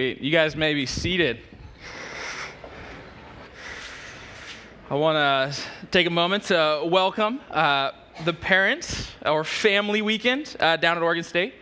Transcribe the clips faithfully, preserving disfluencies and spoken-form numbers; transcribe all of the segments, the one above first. You guys may be seated. I want to take a moment to welcome uh, the parents, or family weekend, uh, down at Oregon State.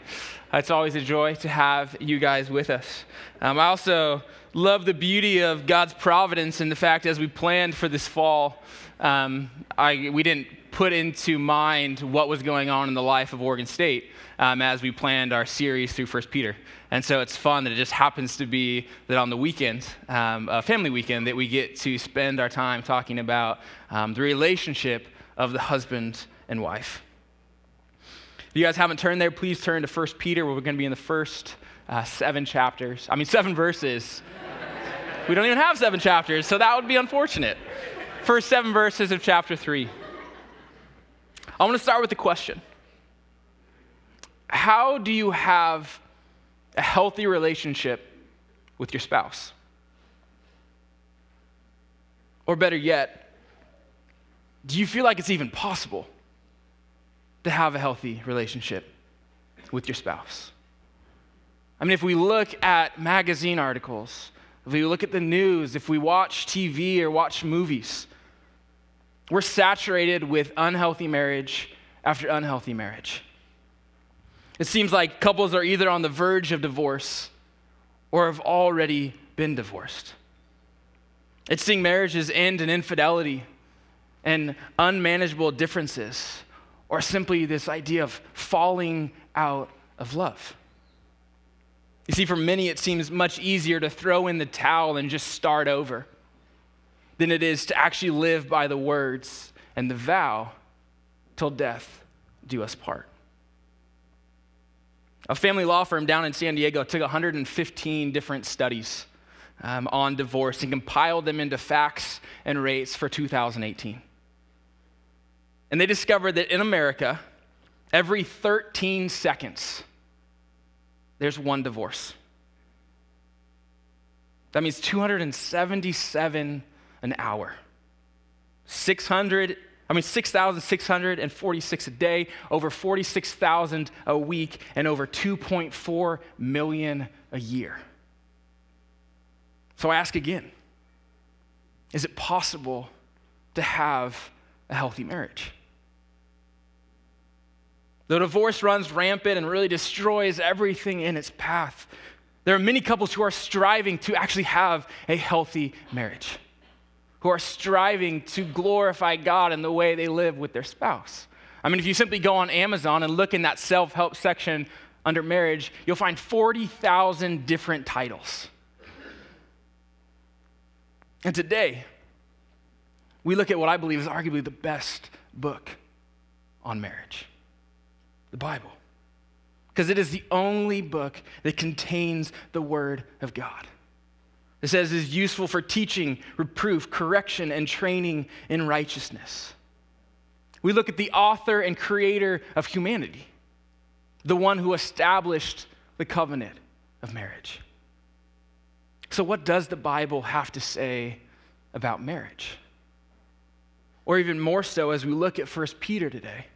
It's always a joy to have you guys with us. Um, I also love the beauty of God's providence and the fact as we planned for this fall, um, I, we didn't put into mind what was going on in the life of Oregon State um, as we planned our series through First Peter. And so it's fun that it just happens to be that on the weekend, um, a family weekend, that we get to spend our time talking about um, the relationship of the husband and wife. If you guys haven't turned there, please turn to First Peter, where we're going to be in the first uh, seven chapters. I mean, seven verses. We don't even have seven chapters, so that would be unfortunate. First seven verses of chapter three. I want to start with the question. How do you have a healthy relationship with your spouse? Or better yet, do you feel like it's even possible to have a healthy relationship with your spouse? I mean, if we look at magazine articles, if we look at the news, if we watch T V or watch movies, we're saturated with unhealthy marriage after unhealthy marriage. It seems like couples are either on the verge of divorce or have already been divorced. It's seeing marriages end in infidelity and unmanageable differences, or simply this idea of falling out of love. You see, for many, it seems much easier to throw in the towel and just start over than it is to actually live by the words and the vow, till death do us part. A family law firm down in San Diego took one hundred fifteen different studies um, on divorce and compiled them into facts and rates for two thousand eighteen. And they discovered that in America, every thirteen seconds, there's one divorce. That means two hundred seventy-seven an hour. six hundred, I mean, six thousand six hundred forty-six a day, over forty-six thousand a week, and over two point four million a year. So I ask again, is it possible to have a healthy marriage? Though divorce runs rampant and really destroys everything in its path, there are many couples who are striving to actually have a healthy marriage, who are striving to glorify God in the way they live with their spouse. I mean, if you simply go on Amazon and look in that self-help section under marriage, you'll find forty thousand different titles. And today, we look at what I believe is arguably the best book on marriage, the Bible, because it is the only book that contains the Word of God. It says it's useful for teaching, reproof, correction, and training in righteousness. We look at the author and creator of humanity, the one who established the covenant of marriage. So what does the Bible have to say about marriage? Or even more so, as we look at First Peter today,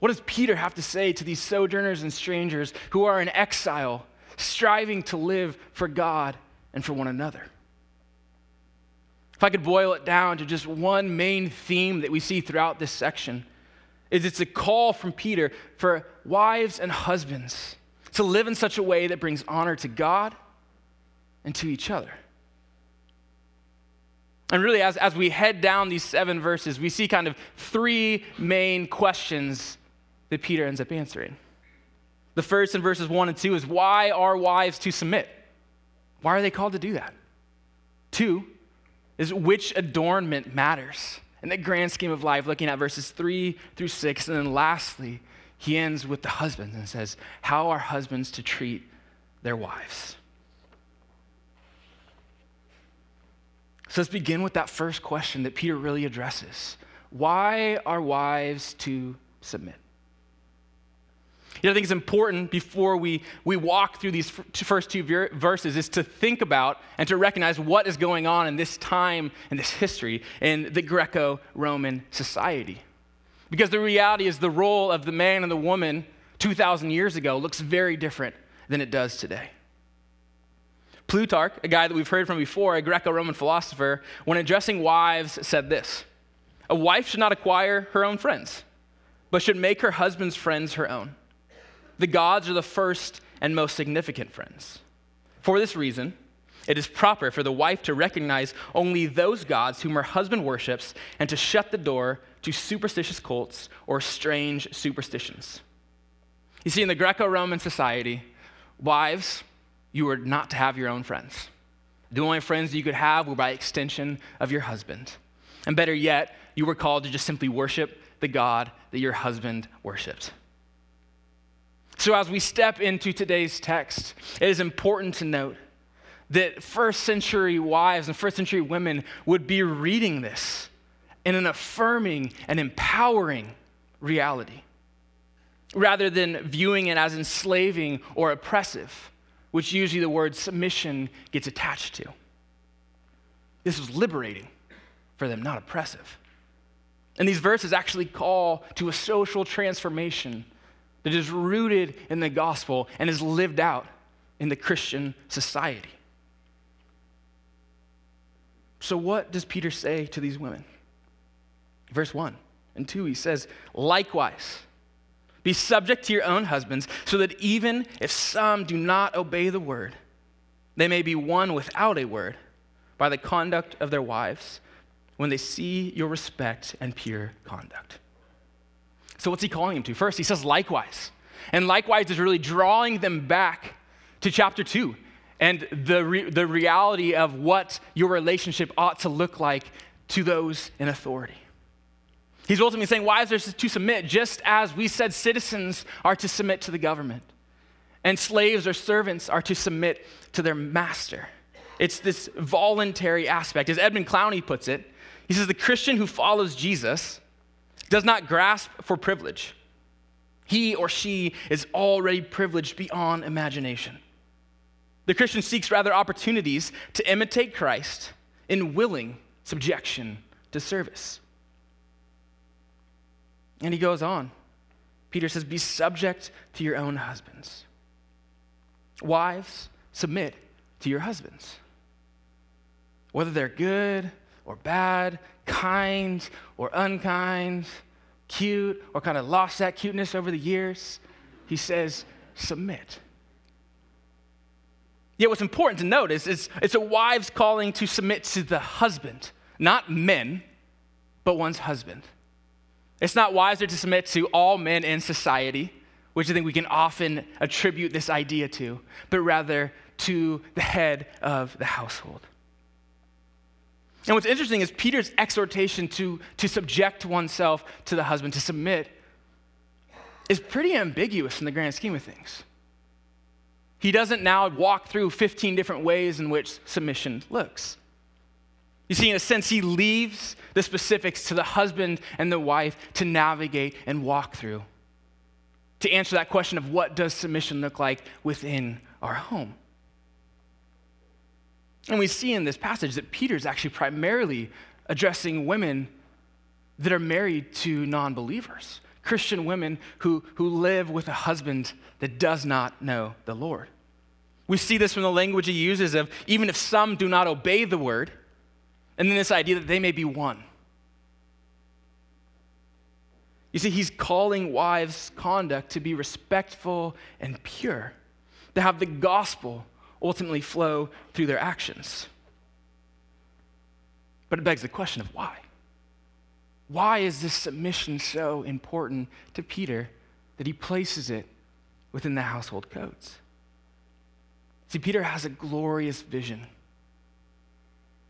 what does Peter have to say to these sojourners and strangers who are in exile, striving to live for God and for one another? If I could boil it down to just one main theme that we see throughout this section, is it's a call from Peter for wives and husbands to live in such a way that brings honor to God and to each other. And really, as, as we head down these seven verses, we see kind of three main questions that Peter ends up answering. The first, in verses one and two, is why are wives to submit? Why are they called to do that? Two is which adornment matters in the grand scheme of life, looking at verses three through six. And then lastly, he ends with the husbands and says, how are husbands to treat their wives? So let's begin with that first question that Peter really addresses. Why are wives to submit? You know, I think it's important before we, we walk through these first two ver- verses is to think about and to recognize what is going on in this time and this history in the Greco-Roman society. Because the reality is the role of the man and the woman two thousand years ago looks very different than it does today. Plutarch, a guy that we've heard from before, a Greco-Roman philosopher, when addressing wives said this: a wife should not acquire her own friends, but should make her husband's friends her own. The gods are the first and most significant friends. For this reason, it is proper for the wife to recognize only those gods whom her husband worships and to shut the door to superstitious cults or strange superstitions. You see, in the Greco-Roman society, wives, you were not to have your own friends. The only friends that you could have were by extension of your husband. And better yet, you were called to just simply worship the God that your husband worshipped. So as we step into today's text, it is important to note that first century wives and first century women would be reading this in an affirming and empowering reality, rather than viewing it as enslaving or oppressive, which usually the word submission gets attached to. This was liberating for them, not oppressive. And these verses actually call to a social transformation that is rooted in the gospel and is lived out in the Christian society. So what does Peter say to these women? Verse one and two, he says, "Likewise, be subject to your own husbands, so that even if some do not obey the word, they may be won without a word by the conduct of their wives when they see your respect and pure conduct." So what's he calling them to? First, he says likewise. And likewise is really drawing them back to chapter two and the re- the reality of what your relationship ought to look like to those in authority. He's ultimately saying wives are to submit just as we said citizens are to submit to the government, and slaves or servants are to submit to their master. It's this voluntary aspect. As Edmund Clowney puts it, he says the Christian who follows Jesus does not grasp for privilege. He or she is already privileged beyond imagination. The Christian seeks rather opportunities to imitate Christ in willing subjection to service. And he goes on. Peter says, "Be subject to your own husbands." Wives, submit to your husbands. Whether they're good or bad, kind or unkind, cute or kind of lost that cuteness over the years, he says, submit. Yet what's important to notice is it's a wife's calling to submit to the husband, not men, but one's husband. It's not wiser to submit to all men in society, which I think we can often attribute this idea to, but rather to the head of the household. And what's interesting is Peter's exhortation to, to subject oneself to the husband, to submit, is pretty ambiguous in the grand scheme of things. He doesn't now walk through fifteen different ways in which submission looks. You see, in a sense, he leaves the specifics to the husband and the wife to navigate and walk through, to answer that question of what does submission look like within our home. And we see in this passage that Peter's actually primarily addressing women that are married to non-believers, Christian women who, who live with a husband that does not know the Lord. We see this from the language he uses of even if some do not obey the word, and then this idea that they may be one. You see, he's calling wives' conduct to be respectful and pure, to have the gospel ultimately flow through their actions. But it begs the question of why. Why is this submission so important to Peter that he places it within the household codes? See, Peter has a glorious vision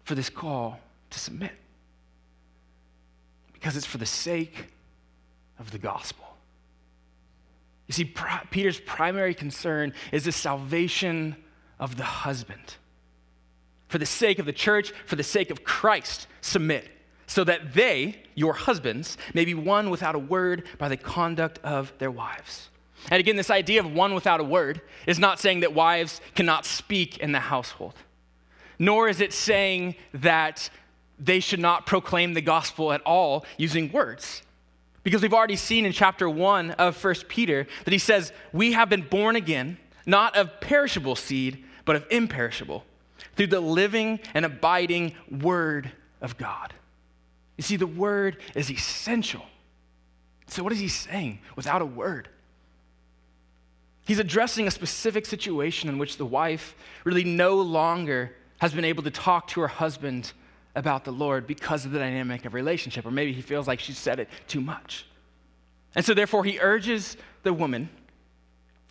for this call to submit, because it's for the sake of the gospel. You see, pri- Peter's primary concern is the salvation of the husband. For the sake of the church, for the sake of Christ, submit, so that they, your husbands, may be one without a word by the conduct of their wives. And again, this idea of one without a word is not saying that wives cannot speak in the household, nor is it saying that they should not proclaim the gospel at all using words. Because we've already seen in chapter one of First Peter that he says, we have been born again, not of perishable seed, but of imperishable, through the living and abiding Word of God. You see, the Word is essential. So what is he saying without a word? He's addressing a specific situation in which the wife really no longer has been able to talk to her husband about the Lord because of the dynamic of relationship, or maybe he feels like she said it too much. And so therefore he urges the woman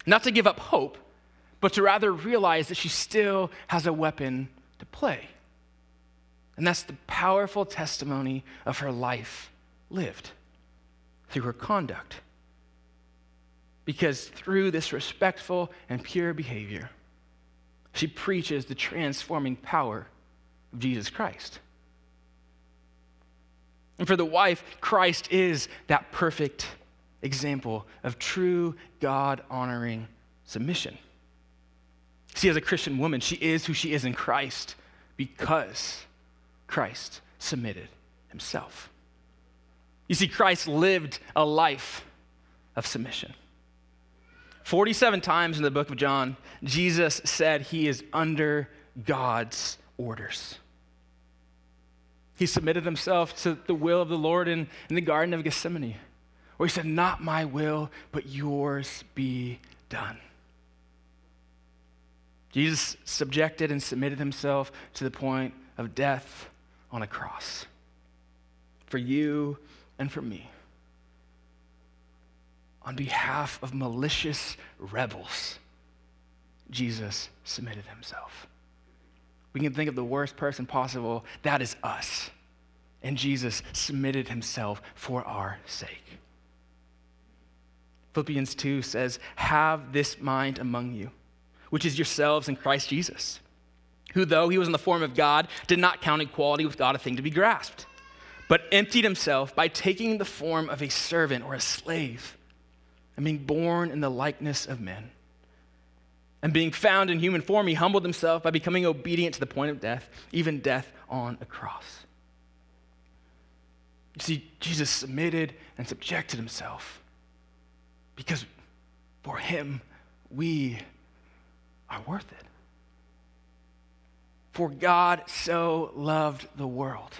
not to give up hope, but to rather realize that she still has a weapon to play. And that's the powerful testimony of her life lived through her conduct. Because through this respectful and pure behavior, she preaches the transforming power of Jesus Christ. And for the wife, Christ is that perfect example of true God-honoring submission. See, as a Christian woman, she is who she is in Christ because Christ submitted himself. You see, Christ lived a life of submission. forty-seven times in the book of John, Jesus said he is under God's orders. He submitted himself to the will of the Lord in, in the Garden of Gethsemane, where he said, "Not my will, but yours be done." Jesus subjected and submitted himself to the point of death on a cross for you and for me, on behalf of malicious rebels. Jesus submitted himself. We can think of the worst person possible. That is us. And Jesus submitted himself for our sake. Philippians two says, "Have this mind among you, which is yourselves in Christ Jesus, who though he was in the form of God, did not count equality with God a thing to be grasped, but emptied himself by taking the form of a servant or a slave, and being born in the likeness of men. And being found in human form, he humbled himself by becoming obedient to the point of death, even death on a cross." You see, Jesus submitted and subjected himself because for him, we are worth it. For God so loved the world.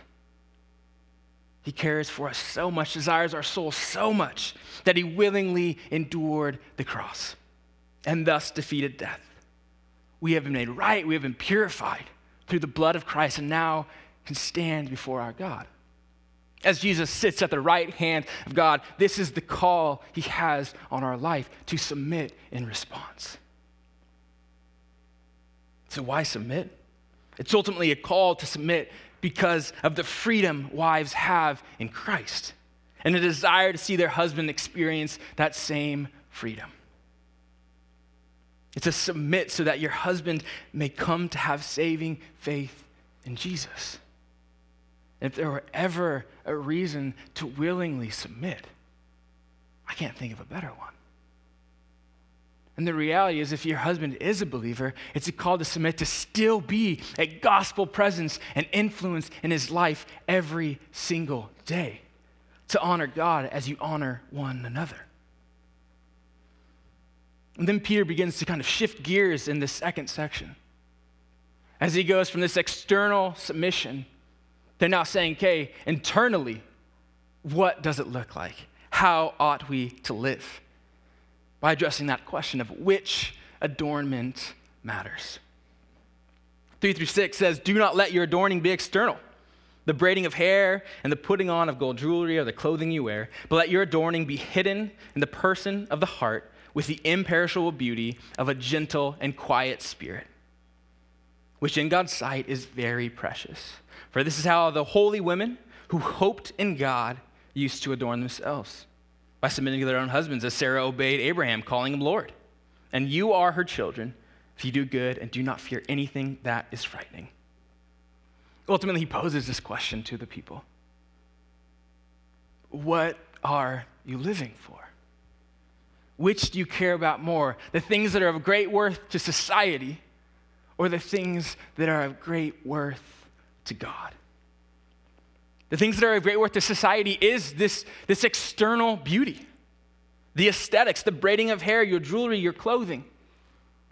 He cares for us so much, desires our soul so much, that he willingly endured the cross and thus defeated death. We have been made right, we have been purified through the blood of Christ, and now can stand before our God. As Jesus sits at the right hand of God, this is the call he has on our life, to submit in response. So why submit? It's ultimately a call to submit because of the freedom wives have in Christ and a desire to see their husband experience that same freedom. It's a submit so that your husband may come to have saving faith in Jesus. And if there were ever a reason to willingly submit, I can't think of a better one. And the reality is, if your husband is a believer, it's a call to submit, to still be a gospel presence and influence in his life every single day, to honor God as you honor one another. And then Peter begins to kind of shift gears in this second section. As he goes from this external submission, they're now saying, okay, internally, what does it look like? How ought we to live? By addressing that question of which adornment matters. Three through six says, "Do not let your adorning be external, the braiding of hair and the putting on of gold jewelry or the clothing you wear, but let your adorning be hidden in the person of the heart with the imperishable beauty of a gentle and quiet spirit, which in God's sight is very precious. For this is how the holy women who hoped in God used to adorn themselves, by submitting to their own husbands, as Sarah obeyed Abraham, calling him Lord. And you are her children, if you do good and do not fear anything that is frightening." Ultimately, he poses this question to the people. What are you living for? Which do you care about more, the things that are of great worth to society or the things that are of great worth to God? The things that are of great worth to society is this, this external beauty, the aesthetics, the braiding of hair, your jewelry, your clothing.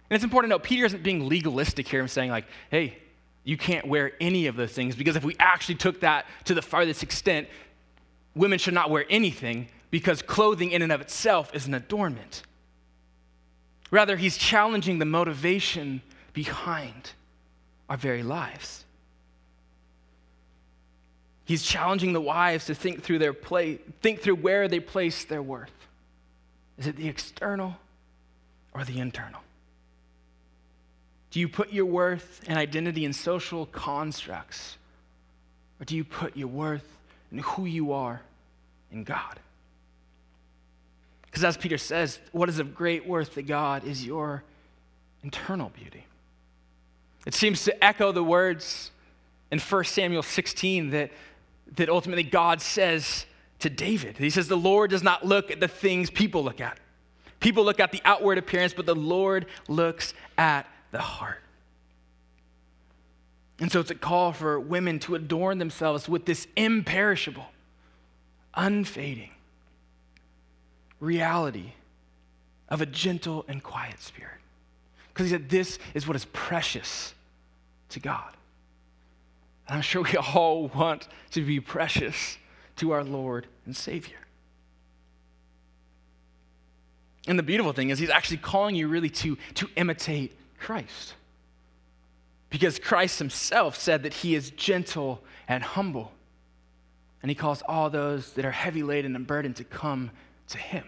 And it's important to note, Peter isn't being legalistic here and saying like, hey, you can't wear any of those things, because if we actually took that to the farthest extent, women should not wear anything, because clothing in and of itself is an adornment. Rather, he's challenging the motivation behind our very lives. He's challenging the wives to think through their play, think through where they place their worth. Is it the external or the internal? Do you put your worth and identity in social constructs, or do you put your worth in who you are in God? Because as Peter says, what is of great worth to God is your internal beauty. It seems to echo the words in First Samuel sixteen that, that ultimately God says to David. He says, the Lord does not look at the things people look at. People look at the outward appearance, but the Lord looks at the heart. And so it's a call for women to adorn themselves with this imperishable, unfading reality of a gentle and quiet spirit. Because he said, this is what is precious to God. And I'm sure we all want to be precious to our Lord and Savior. And the beautiful thing is he's actually calling you really to, to imitate Christ. Because Christ himself said that he is gentle and humble. And he calls all those that are heavy laden and burdened to come to him.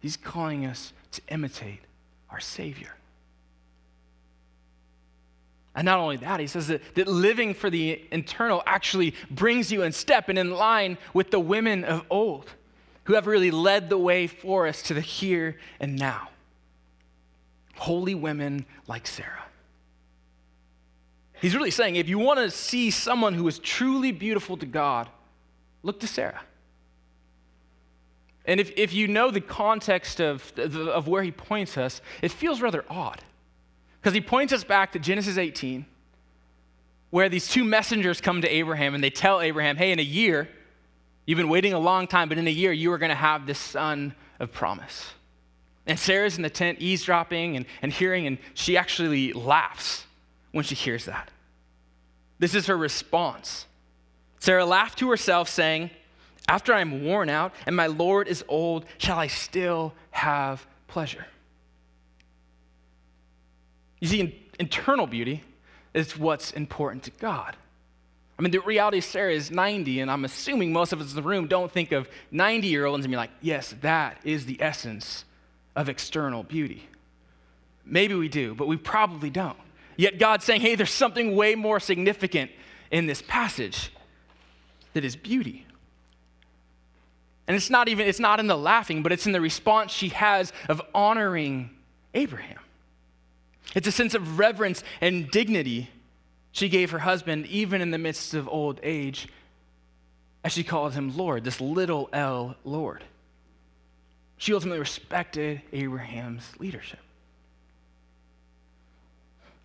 He's calling us to imitate our Savior. And not only that, he says that, that living for the internal actually brings you in step and in line with the women of old, who have really led the way for us to the here and now. Holy women like Sarah. He's really saying, if you want to see someone who is truly beautiful to God, look to Sarah. And if, if you know the context of, of where he points us, it feels rather odd. Because he points us back to Genesis eighteen, where these two messengers come to Abraham and they tell Abraham, hey, in a year, you've been waiting a long time, but in a year you are going to have this son of promise. And Sarah's in the tent eavesdropping and, and hearing, and she actually laughs when she hears that. This is her response. Sarah laughed to herself, saying, after I am worn out and my Lord is old, shall I still have pleasure? You see, in, internal beauty is what's important to God. I mean, the reality is Sarah is ninety, and I'm assuming most of us in the room don't think of ninety-year-olds and be like, yes, that is the essence of external beauty. Maybe we do, but we probably don't. Yet God's saying, hey, there's something way more significant in this passage that is beauty. And it's not even, it's not in the laughing, but it's in the response she has of honoring Abraham. It's a sense of reverence and dignity she gave her husband, even in the midst of old age, as she called him Lord, this little L Lord. She ultimately respected Abraham's leadership.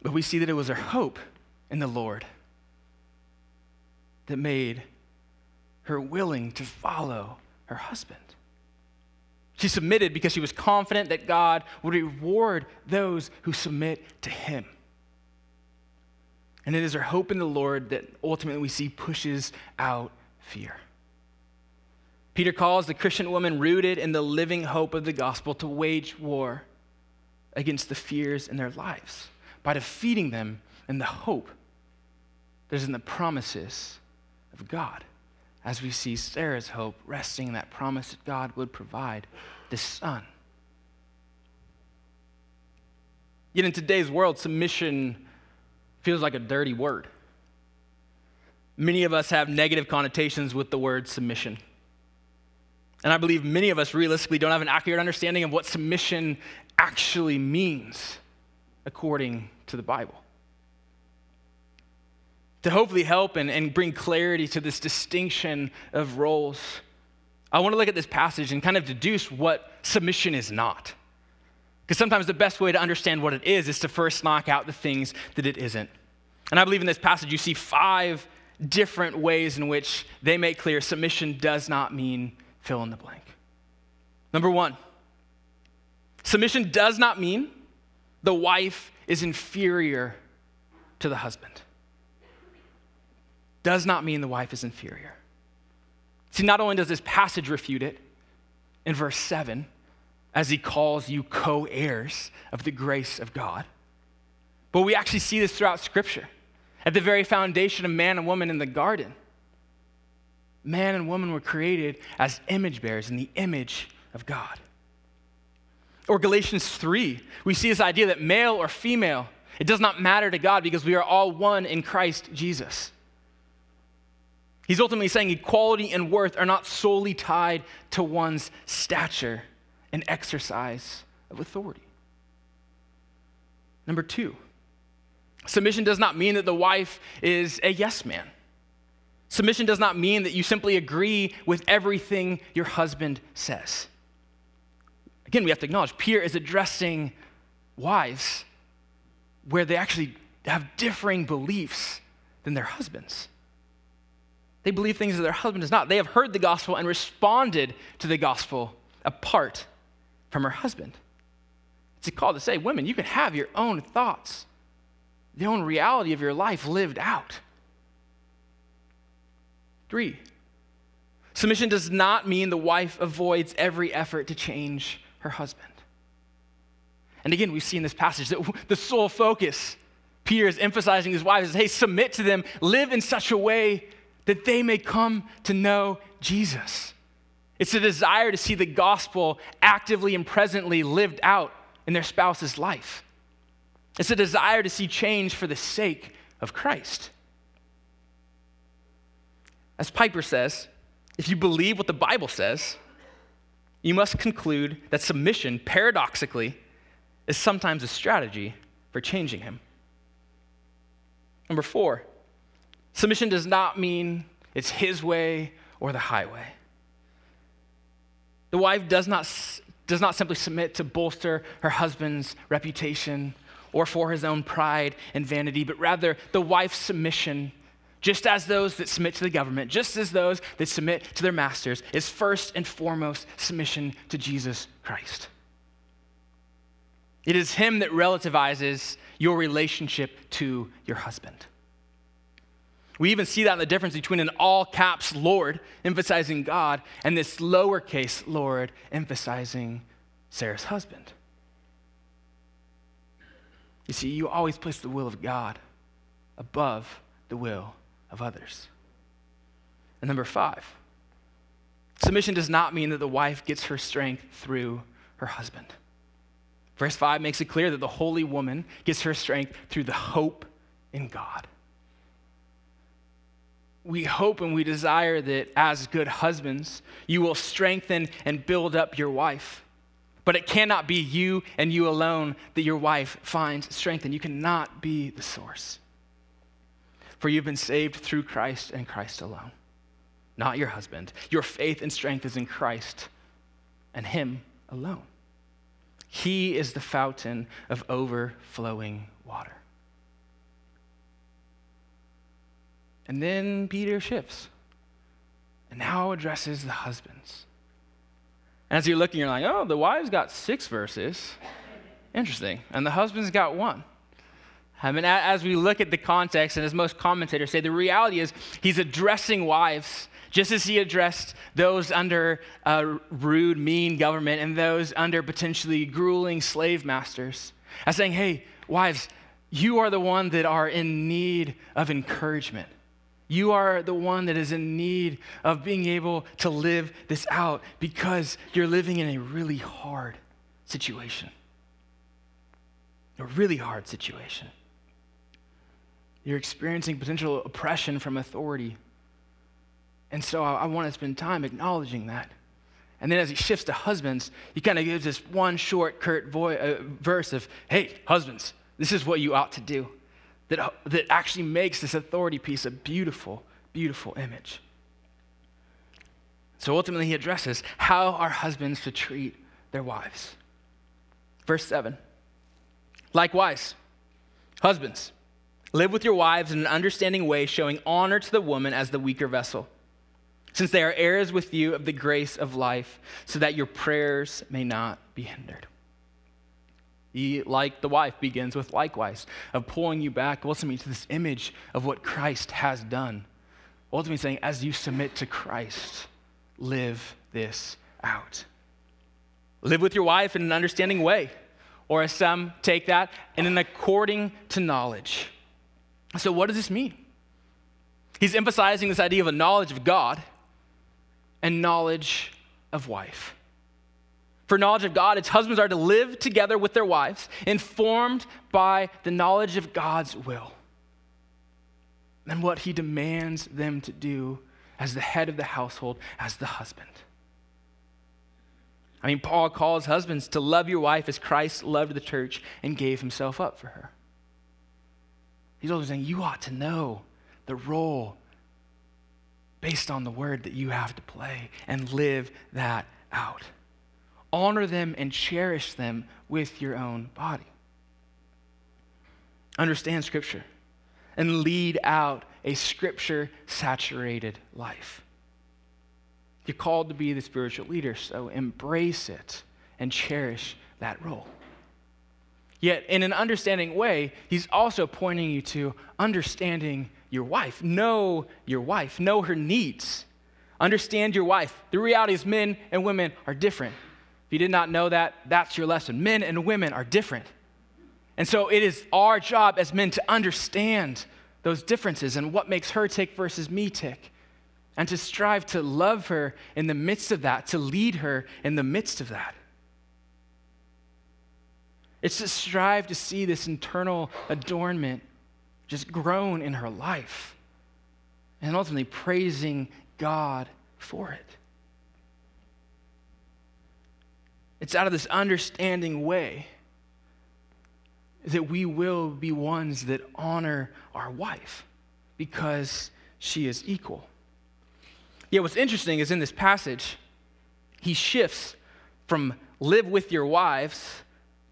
But we see that it was her hope in the Lord that made her willing to follow her husband. She submitted because she was confident that God would reward those who submit to him. And it is her hope in the Lord that ultimately we see pushes out fear. Peter calls the Christian woman rooted in the living hope of the gospel to wage war against the fears in their lives, by defeating them in the hope that is in the promises of God, as we see Sarah's hope resting in that promise that God would provide this son. Yet in today's world, submission feels like a dirty word. Many of us have negative connotations with the word submission. And I believe many of us realistically don't have an accurate understanding of what submission actually means, according to the Bible. To hopefully help and, and bring clarity to this distinction of roles, I want to look at this passage and kind of deduce what submission is not. Because sometimes the best way to understand what it is is to first knock out the things that it isn't. And I believe in this passage you see five different ways in which they make clear submission does not mean fill in the blank. Number one, submission does not mean the wife is inferior to the husband. does not mean the wife is inferior. See, not only does this passage refute it in verse seven, as he calls you co-heirs of the grace of God, but we actually see this throughout Scripture. At the very foundation of man and woman in the garden, man and woman were created as image bearers in the image of God. Or Galatians three, we see this idea that male or female, it does not matter to God because we are all one in Christ Jesus. He's ultimately saying equality and worth are not solely tied to one's stature and exercise of authority. Number two, submission does not mean that the wife is a yes man. Submission does not mean that you simply agree with everything your husband says. Again, we have to acknowledge Peter is addressing wives where they actually have differing beliefs than their husbands. They believe things that their husband does not. They have heard the gospel and responded to the gospel apart from her husband. It's a call to say, women, you can have your own thoughts, the own reality of your life lived out. Three, submission does not mean the wife avoids every effort to change her husband. And again, we see in this passage that the sole focus Peter is emphasizing his wives is, hey, submit to them, live in such a way that they may come to know Jesus. It's a desire to see the gospel actively and presently lived out in their spouse's life. It's a desire to see change for the sake of Christ. As Piper says, if you believe what the Bible says, you must conclude that submission, paradoxically, is sometimes a strategy for changing him. Number four, submission does not mean it's his way or the highway. The wife does not does not simply submit to bolster her husband's reputation or for his own pride and vanity, but rather the wife's submission, just as those that submit to the government, just as those that submit to their masters, is first and foremost submission to Jesus Christ. It is him that relativizes your relationship to your husband. We even see that in the difference between an all caps Lord emphasizing God and this lowercase Lord emphasizing Sarah's husband. You see, you always place the will of God above the will of others. And number five, submission does not mean that the wife gets her strength through her husband. Verse five makes it clear that the holy woman gets her strength through the hope in God. We hope and we desire that as good husbands, you will strengthen and build up your wife. But it cannot be you and you alone that your wife finds strength in. You cannot be the source. For you've been saved through Christ and Christ alone, not your husband. Your faith and strength is in Christ and him alone. He is the fountain of overflowing water. And then Peter shifts and now addresses the husbands. As you're looking, you're like, oh, the wives got six verses. Interesting. And the husbands got one. I mean, as we look at the context, and as most commentators say, the reality is he's addressing wives just as he addressed those under a rude, mean government and those under potentially grueling slave masters, as saying, hey, wives, you are the one that are in need of encouragement. You are the one that is in need of being able to live this out because you're living in a really hard situation. A really hard situation. You're experiencing potential oppression from authority. And so I, I want to spend time acknowledging that. And then as he shifts to husbands, he kind of gives this one short, curt voice, uh, verse of, hey, husbands, this is what you ought to do. That, that actually makes this authority piece a beautiful, beautiful image. So ultimately he addresses how are husbands to treat their wives. Verse seven, likewise, husbands, live with your wives in an understanding way, showing honor to the woman as the weaker vessel, since they are heirs with you of the grace of life, so that your prayers may not be hindered. He, like the wife, begins with likewise, of pulling you back ultimately to this image of what Christ has done Ultimately saying, as you submit to Christ, live this out. Live with your wife in an understanding way, or as some take that, and in according to knowledge. So what does this mean? He's emphasizing this idea of a knowledge of God and knowledge of wife. For knowledge of God, its husbands are to live together with their wives, informed by the knowledge of God's will and what he demands them to do as the head of the household, as the husband. I mean, Paul calls husbands to love your wife as Christ loved the church and gave himself up for her. He's always saying you ought to know the role based on the word that you have to play and live that out. Honor them and cherish them with your own body. Understand Scripture and lead out a Scripture-saturated life. You're called to be the spiritual leader, so embrace it and cherish that role. Yet, in an understanding way, he's also pointing you to understanding your wife. Know your wife. Know her needs. Understand your wife. The reality is men and women are different. If you did not know that, that's your lesson. Men and women are different. And so it is our job as men to understand those differences and what makes her tick versus me tick, and to strive to love her in the midst of that, to lead her in the midst of that. It's to strive to see this internal adornment just grown in her life and ultimately praising God for it. It's out of this understanding way that we will be ones that honor our wife because she is equal. Yet what's interesting is in this passage, he shifts from live with your wives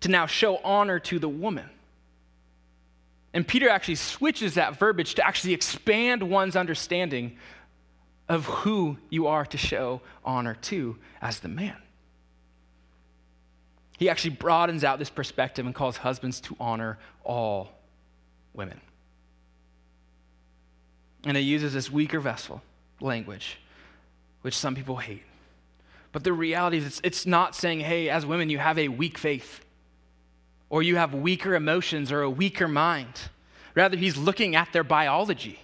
to now show honor to the woman. And Peter actually switches that verbiage to actually expand one's understanding of who you are to show honor to as the man. He actually broadens out this perspective and calls husbands to honor all women. And he uses this weaker vessel language, which some people hate. But the reality is it's, it's not saying, hey, as women, you have a weak faith, or you have weaker emotions or a weaker mind. Rather, he's looking at their biology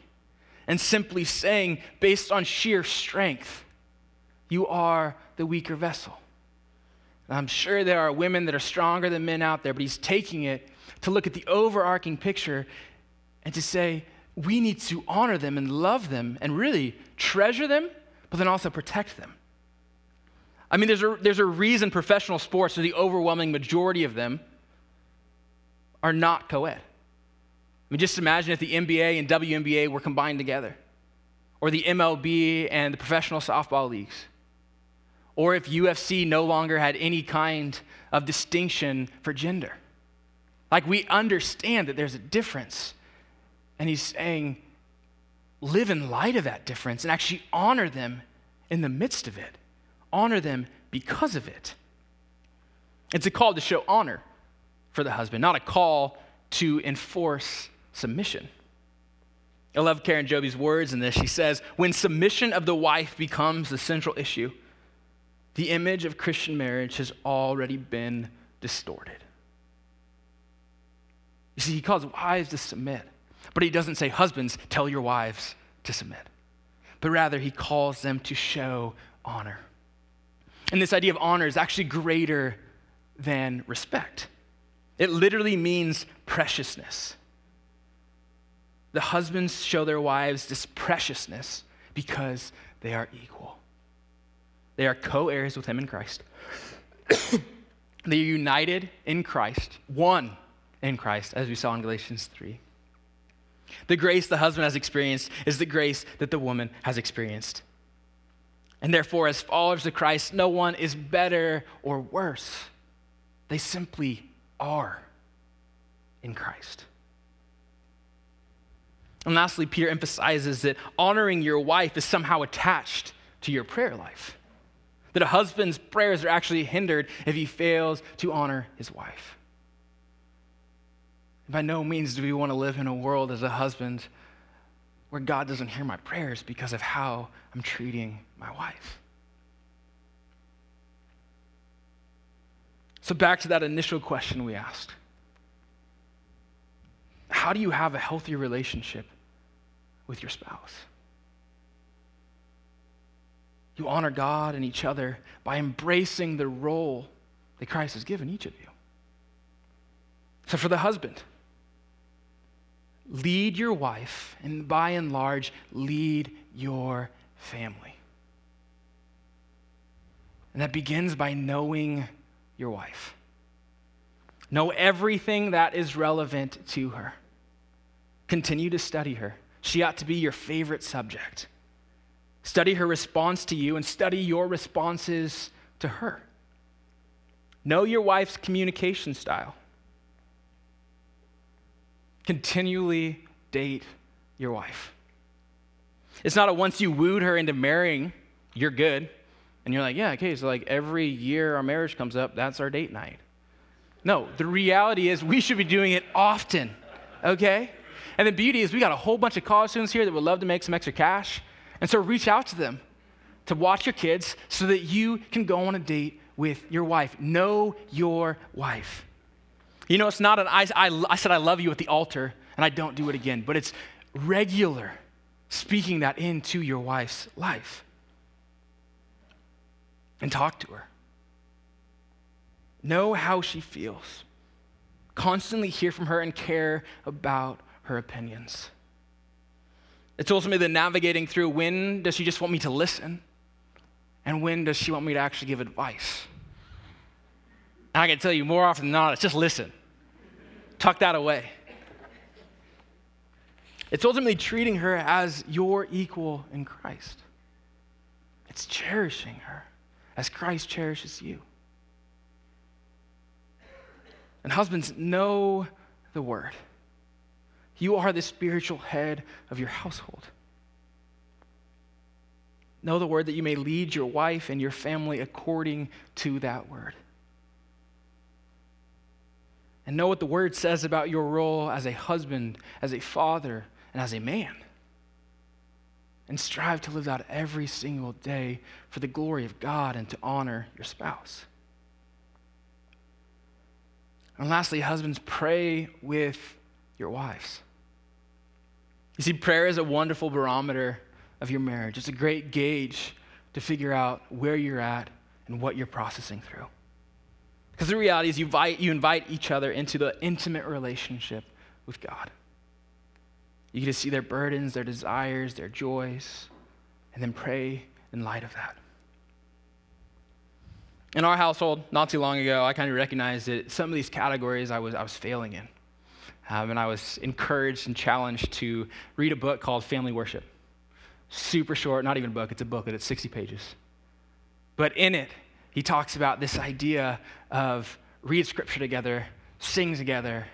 and simply saying, based on sheer strength, you are the weaker vessel. And I'm sure there are women that are stronger than men out there, but he's taking it to look at the overarching picture and to say, we need to honor them and love them and really treasure them, but then also protect them. I mean, there's a, there's a reason professional sports, or the overwhelming majority of them, are not co-ed. I mean, just imagine if the N B A and W N B A were combined together, or the M L B and the professional softball leagues, or if U F C no longer had any kind of distinction for gender. Like, we understand that there's a difference, and he's saying, live in light of that difference and actually honor them in the midst of it. Honor them because of it. It's a call to show honor for the husband, not a call to enforce submission. I love Karen Joby's words in this. She says, when submission of the wife becomes the central issue, the image of Christian marriage has already been distorted. You see, he calls wives to submit. But he doesn't say, husbands, tell your wives to submit. But rather, he calls them to show honor. And this idea of honor is actually greater than respect. It literally means preciousness. The husbands show their wives this preciousness because they are equal. They are co-heirs with him in Christ. They are united in Christ, one in Christ, as we saw in Galatians three. The grace the husband has experienced is the grace that the woman has experienced. And therefore, as followers of Christ, no one is better or worse. They simply are in Christ. And lastly, Peter emphasizes that honoring your wife is somehow attached to your prayer life. That a husband's prayers are actually hindered if he fails to honor his wife. By no means do we want to live in a world as a husband where God doesn't hear my prayers because of how I'm treating my wife. So back to that initial question we asked. How do you have a healthy relationship with your spouse? You honor God and each other by embracing the role that Christ has given each of you. So for the husband, lead your wife, and by and large, lead your family. And that begins by knowing your wife. Know everything that is relevant to her. Continue to study her. She ought to be your favorite subject. Study her response to you and study your responses to her. Know your wife's communication style. Continually date your wife. It's not a once you wooed her into marrying, you're good, and you're like, yeah, okay, so like every year our marriage comes up, that's our date night. No, the reality is we should be doing it often, okay? And the beauty is we got a whole bunch of college students here that would love to make some extra cash. And so reach out to them to watch your kids so that you can go on a date with your wife. Know your wife. You know, it's not an I, I, I said I love you at the altar and I don't do it again, but it's regular speaking that into your wife's life. And talk to her. Know how she feels. Constantly hear from her and care about her opinions. It's ultimately the navigating through when does she just want me to listen and when does she want me to actually give advice. And I can tell you more often than not, it's just listen. Tuck that away. It's ultimately treating her as your equal in Christ. It's cherishing her as Christ cherishes you. And husbands, know the word. You are the spiritual head of your household. Know the word that you may lead your wife and your family according to that word. And know what the word says about your role as a husband, as a father, and as a man. And strive to live out every single day for the glory of God and to honor your spouse. And lastly, husbands, pray with your wives. You see, prayer is a wonderful barometer of your marriage. It's a great gauge to figure out where you're at and what you're processing through. Because the reality is you invite, you invite each other into the intimate relationship with God. You get to see their burdens, their desires, their joys, and then pray in light of that. In our household, not too long ago, I kind of recognized that some of these categories I was I was failing in. Um, and I was encouraged and challenged to read a book called Family Worship. Super short, not even a book, it's a booklet, it's sixty pages. But in it, he talks about this idea of read scripture together, sing together,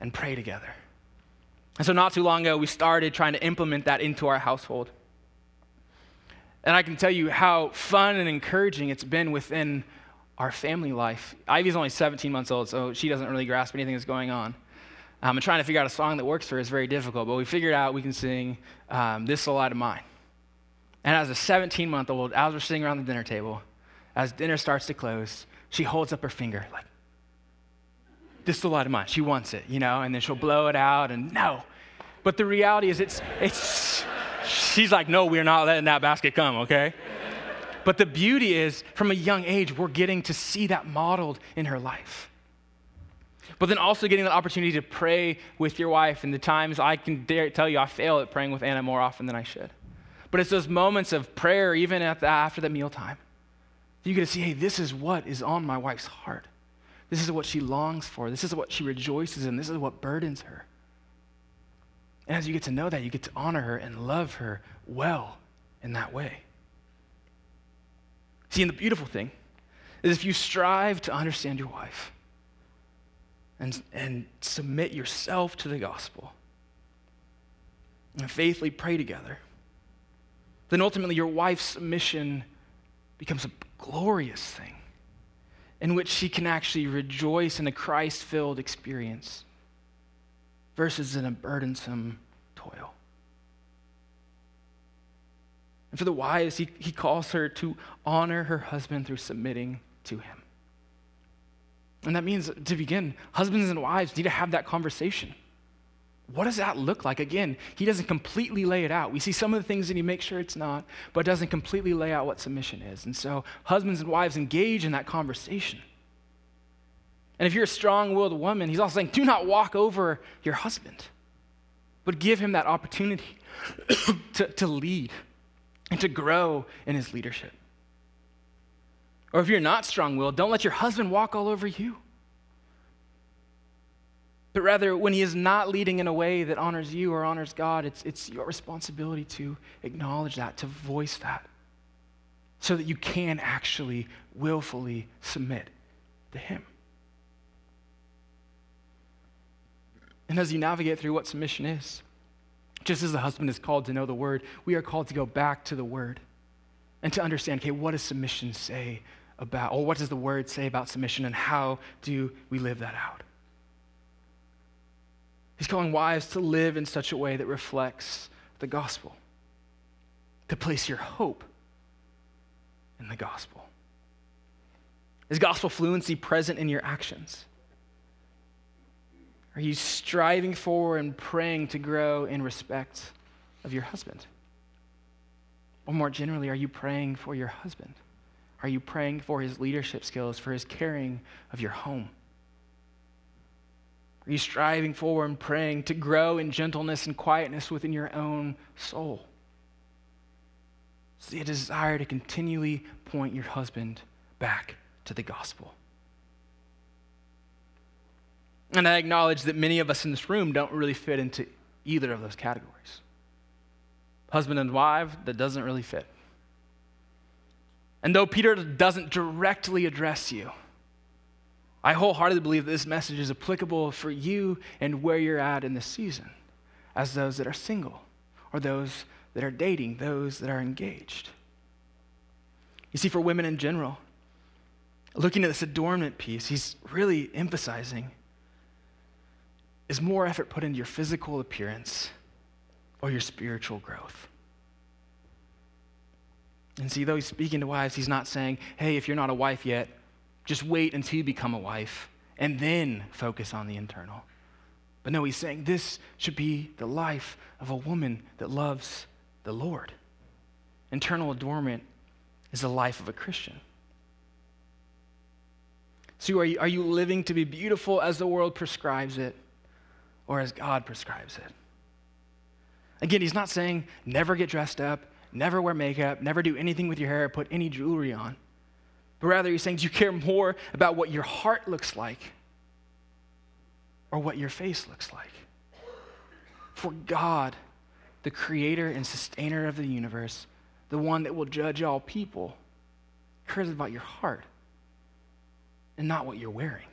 and pray together. And so not too long ago, we started trying to implement that into our household. And I can tell you how fun and encouraging it's been within our family life. Ivy's only seventeen months old, so she doesn't really grasp anything that's going on. Um, and trying to figure out a song that works for her is very difficult, but we figured out we can sing um, This Little Light of Mine. And as a seventeen-month-old, as we're sitting around the dinner table, as dinner starts to close, she holds up her finger like, This Little Light of Mine. She wants it, you know, and then she'll blow it out and no. But the reality is it's, it's she's like, no, we're not letting that basket come, okay? But the beauty is from a young age, we're getting to see that modeled in her life. But then also getting the opportunity to pray with your wife. And the times I can dare tell you I fail at praying with Anna more often than I should. But it's those moments of prayer, even at the, after the mealtime. You get to see, hey, this is what is on my wife's heart. This is what she longs for. This is what she rejoices in. This is what burdens her. And as you get to know that, you get to honor her and love her well in that way. See, and the beautiful thing is if you strive to understand your wife, And, and submit yourself to the gospel and faithfully pray together, then ultimately your wife's submission becomes a glorious thing in which she can actually rejoice in a Christ-filled experience versus in a burdensome toil. And for the wise, he, he calls her to honor her husband through submitting to him. And that means, to begin, husbands and wives need to have that conversation. What does that look like? Again, he doesn't completely lay it out. We see some of the things that he makes sure it's not, but doesn't completely lay out what submission is. And so husbands and wives engage in that conversation. And if you're a strong-willed woman, he's also saying, do not walk over your husband, but give him that opportunity to, to lead and to grow in his leadership. Or if you're not strong-willed, don't let your husband walk all over you. But rather, when he is not leading in a way that honors you or honors God, it's, it's your responsibility to acknowledge that, to voice that, so that you can actually willfully submit to him. And as you navigate through what submission is, just as the husband is called to know the word, we are called to go back to the word and to understand, okay, what does submission say about, or what does the word say about submission, and how do we live that out? He's calling wives to live in such a way that reflects the gospel, to place your hope in the gospel. Is gospel fluency present in your actions? Are you striving for and praying to grow in respect of your husband? Or more generally, are you praying for your husband? Are you praying for his leadership skills, for his caring of your home? Are you striving for and praying to grow in gentleness and quietness within your own soul? See, a desire to continually point your husband back to the gospel. And I acknowledge that many of us in this room don't really fit into either of those categories. Husband and wife, that doesn't really fit. And though Peter doesn't directly address you, I wholeheartedly believe that this message is applicable for you and where you're at in this season, as those that are single, or those that are dating, those that are engaged. You see, for women in general, looking at this adornment piece, he's really emphasizing, is more effort put into your physical appearance or your spiritual growth. And see, though he's speaking to wives, he's not saying, hey, if you're not a wife yet, just wait until you become a wife and then focus on the internal. But no, he's saying this should be the life of a woman that loves the Lord. Internal adornment is the life of a Christian. So are you, are you living to be beautiful as the world prescribes it or as God prescribes it? Again, he's not saying never get dressed up, never wear makeup, never do anything with your hair, or put any jewelry on. But rather, he's saying, do you care more about what your heart looks like or what your face looks like? For God, the creator and sustainer of the universe, the one that will judge all people, cares about your heart and not what you're wearing.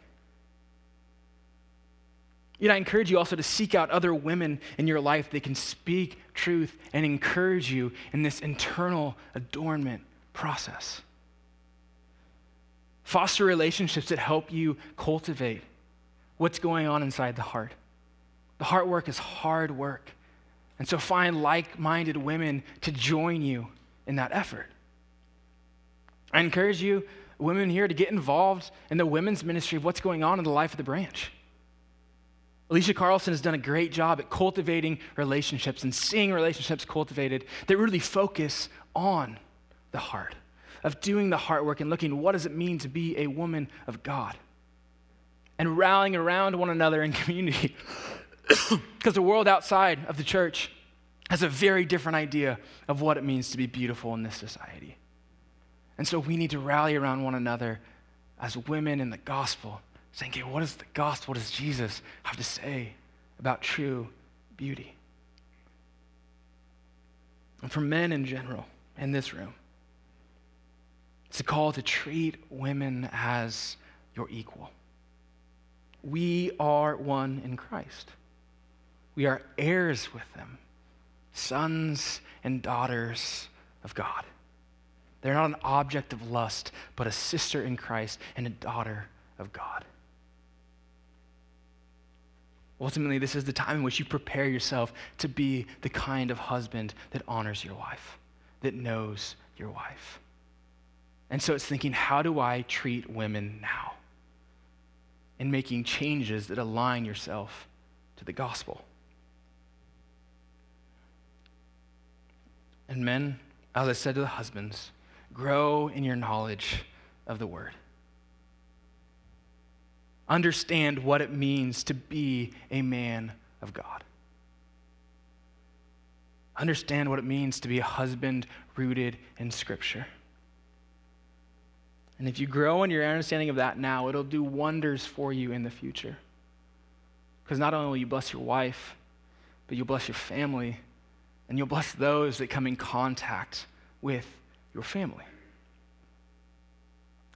You know, I encourage you also to seek out other women in your life that can speak truth and encourage you in this internal adornment process. Foster relationships that help you cultivate what's going on inside the heart. The heart work is hard work. And so find like-minded women to join you in that effort. I encourage you, women here, to get involved in the women's ministry of what's going on in the life of the branch. Alicia Carlson has done a great job at cultivating relationships and seeing relationships cultivated that really focus on the heart, of doing the heart work and looking, what does it mean to be a woman of God? And rallying around one another in community. Because the world outside of the church has a very different idea of what it means to be beautiful in this society. And so we need to rally around one another as women in the gospel, saying, okay, what is the gospel? What does Jesus have to say about true beauty? And for men in general, in this room, it's a call to treat women as your equal. We are one in Christ. We are heirs with them, sons and daughters of God. They're not an object of lust, but a sister in Christ and a daughter of God. Ultimately, this is the time in which you prepare yourself to be the kind of husband that honors your wife, that knows your wife. And so it's thinking, how do I treat women now? And making changes that align yourself to the gospel. And men, as I said to the husbands, grow in your knowledge of the word. Understand what it means to be a man of God. Understand what it means to be a husband rooted in Scripture. And if you grow in your understanding of that now, it'll do wonders for you in the future. Because not only will you bless your wife, but you'll bless your family, and you'll bless those that come in contact with your family.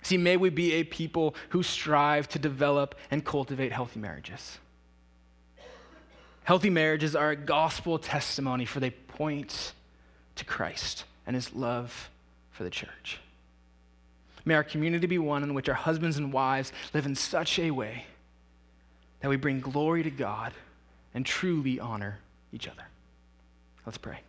See, may we be a people who strive to develop and cultivate healthy marriages. Healthy marriages are a gospel testimony, for they point to Christ and his love for the church. May our community be one in which our husbands and wives live in such a way that we bring glory to God and truly honor each other. Let's pray.